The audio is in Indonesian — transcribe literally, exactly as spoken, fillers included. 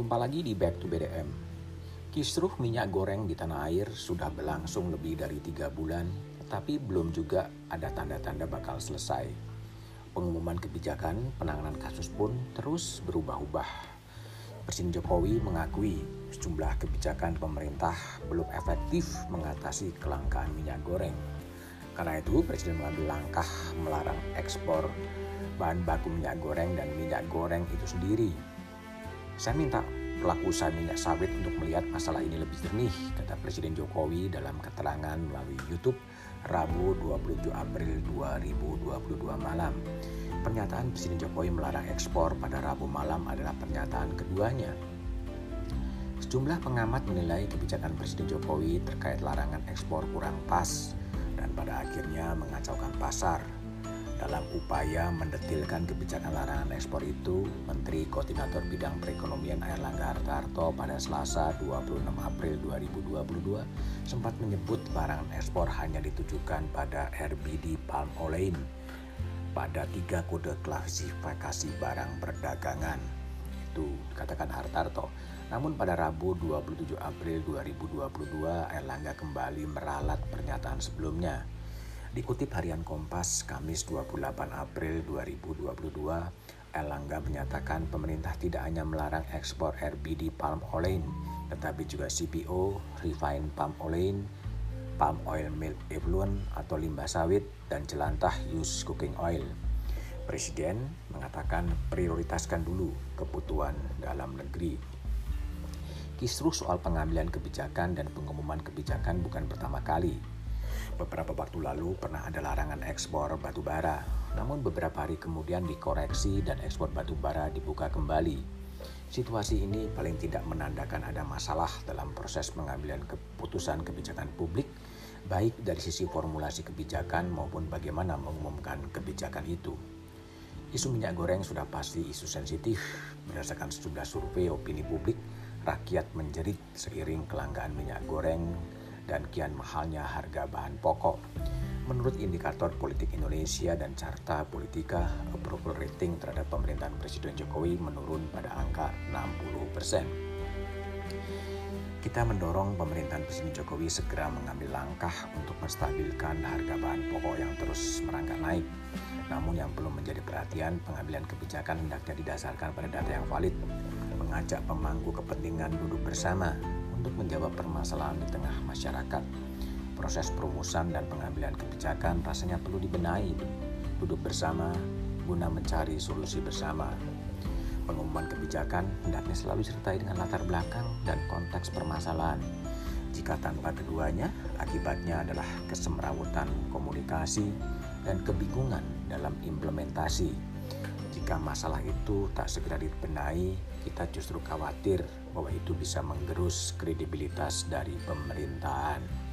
Jumpa lagi di Back to B D M. Kisruh minyak goreng di tanah air sudah berlangsung lebih dari tiga bulan, tapi belum juga ada tanda-tanda bakal selesai. Pengumuman kebijakan penanganan kasus pun terus berubah-ubah. Presiden Jokowi mengakui sejumlah kebijakan pemerintah belum efektif mengatasi kelangkaan minyak goreng. Karena itu, Presiden mengambil langkah melarang ekspor bahan baku minyak goreng dan minyak goreng itu sendiri. Saya minta pelaku usaha minyak sawit untuk melihat masalah ini lebih jernih, kata Presiden Jokowi dalam keterangan melalui YouTube Rabu dua puluh tujuh April dua ribu dua puluh dua malam. Pernyataan Presiden Jokowi melarang ekspor pada Rabu malam adalah pernyataan keduanya. Sejumlah pengamat menilai kebijakan Presiden Jokowi terkait larangan ekspor kurang pas dan pada akhirnya mengacaukan pasar. Dalam upaya mendetilkan kebijakan larangan ekspor itu, Menteri Koordinator Bidang Perekonomian Airlangga Hartarto pada Selasa dua puluh enam April dua ribu dua puluh dua sempat menyebut larangan ekspor hanya ditujukan pada R B D Palm Olein pada tiga kode klasifikasi barang perdagangan. Itu dikatakan Hartarto. Namun pada Rabu dua puluh tujuh April dua ribu dua puluh dua, Airlangga kembali meralat pernyataan sebelumnya. Dikutip harian Kompas, Kamis dua puluh delapan April dua ribu dua puluh dua, Airlangga menyatakan pemerintah tidak hanya melarang ekspor R B D Palm Olein, tetapi juga C P O, Refined Palm Olein, Palm Oil Milk Evaluant atau limbah sawit, dan Jelantah Use Cooking Oil. Presiden mengatakan prioritaskan dulu kebutuhan dalam negeri. Kisruh soal pengambilan kebijakan dan pengumuman kebijakan bukan pertama kali. Beberapa waktu lalu pernah ada larangan ekspor batu bara, namun beberapa hari kemudian dikoreksi dan ekspor batu bara dibuka kembali. Situasi ini paling tidak menandakan ada masalah dalam proses pengambilan keputusan kebijakan publik, baik dari sisi formulasi kebijakan maupun bagaimana mengumumkan kebijakan itu. Isu minyak goreng sudah pasti isu sensitif. Berdasarkan sejumlah survei opini publik, rakyat menjerit seiring kelangkaan minyak goreng dan kian mahalnya harga bahan pokok. Menurut Indikator Politik Indonesia dan Charta Politika, approval rating terhadap pemerintahan Presiden Jokowi menurun pada angka enam puluh persen. Kita mendorong pemerintahan Presiden Jokowi segera mengambil langkah untuk menstabilkan harga bahan pokok yang terus merangkak naik. Namun yang belum menjadi perhatian, pengambilan kebijakan hendaknya didasarkan pada data yang valid, mengajak pemangku kepentingan duduk bersama untuk menjawab permasalahan di tengah masyarakat. Proses perumusan dan pengambilan kebijakan rasanya perlu dibenahi, duduk bersama guna mencari solusi bersama. Pengumuman kebijakan hendaknya selalu disertai dengan latar belakang dan konteks permasalahan. Jika tanpa keduanya, akibatnya adalah kesemrawutan komunikasi dan kebingungan dalam implementasi. Jika masalah itu tak segera dibenahi, kita justru khawatir bahwa itu bisa menggerus kredibilitas dari pemerintahan.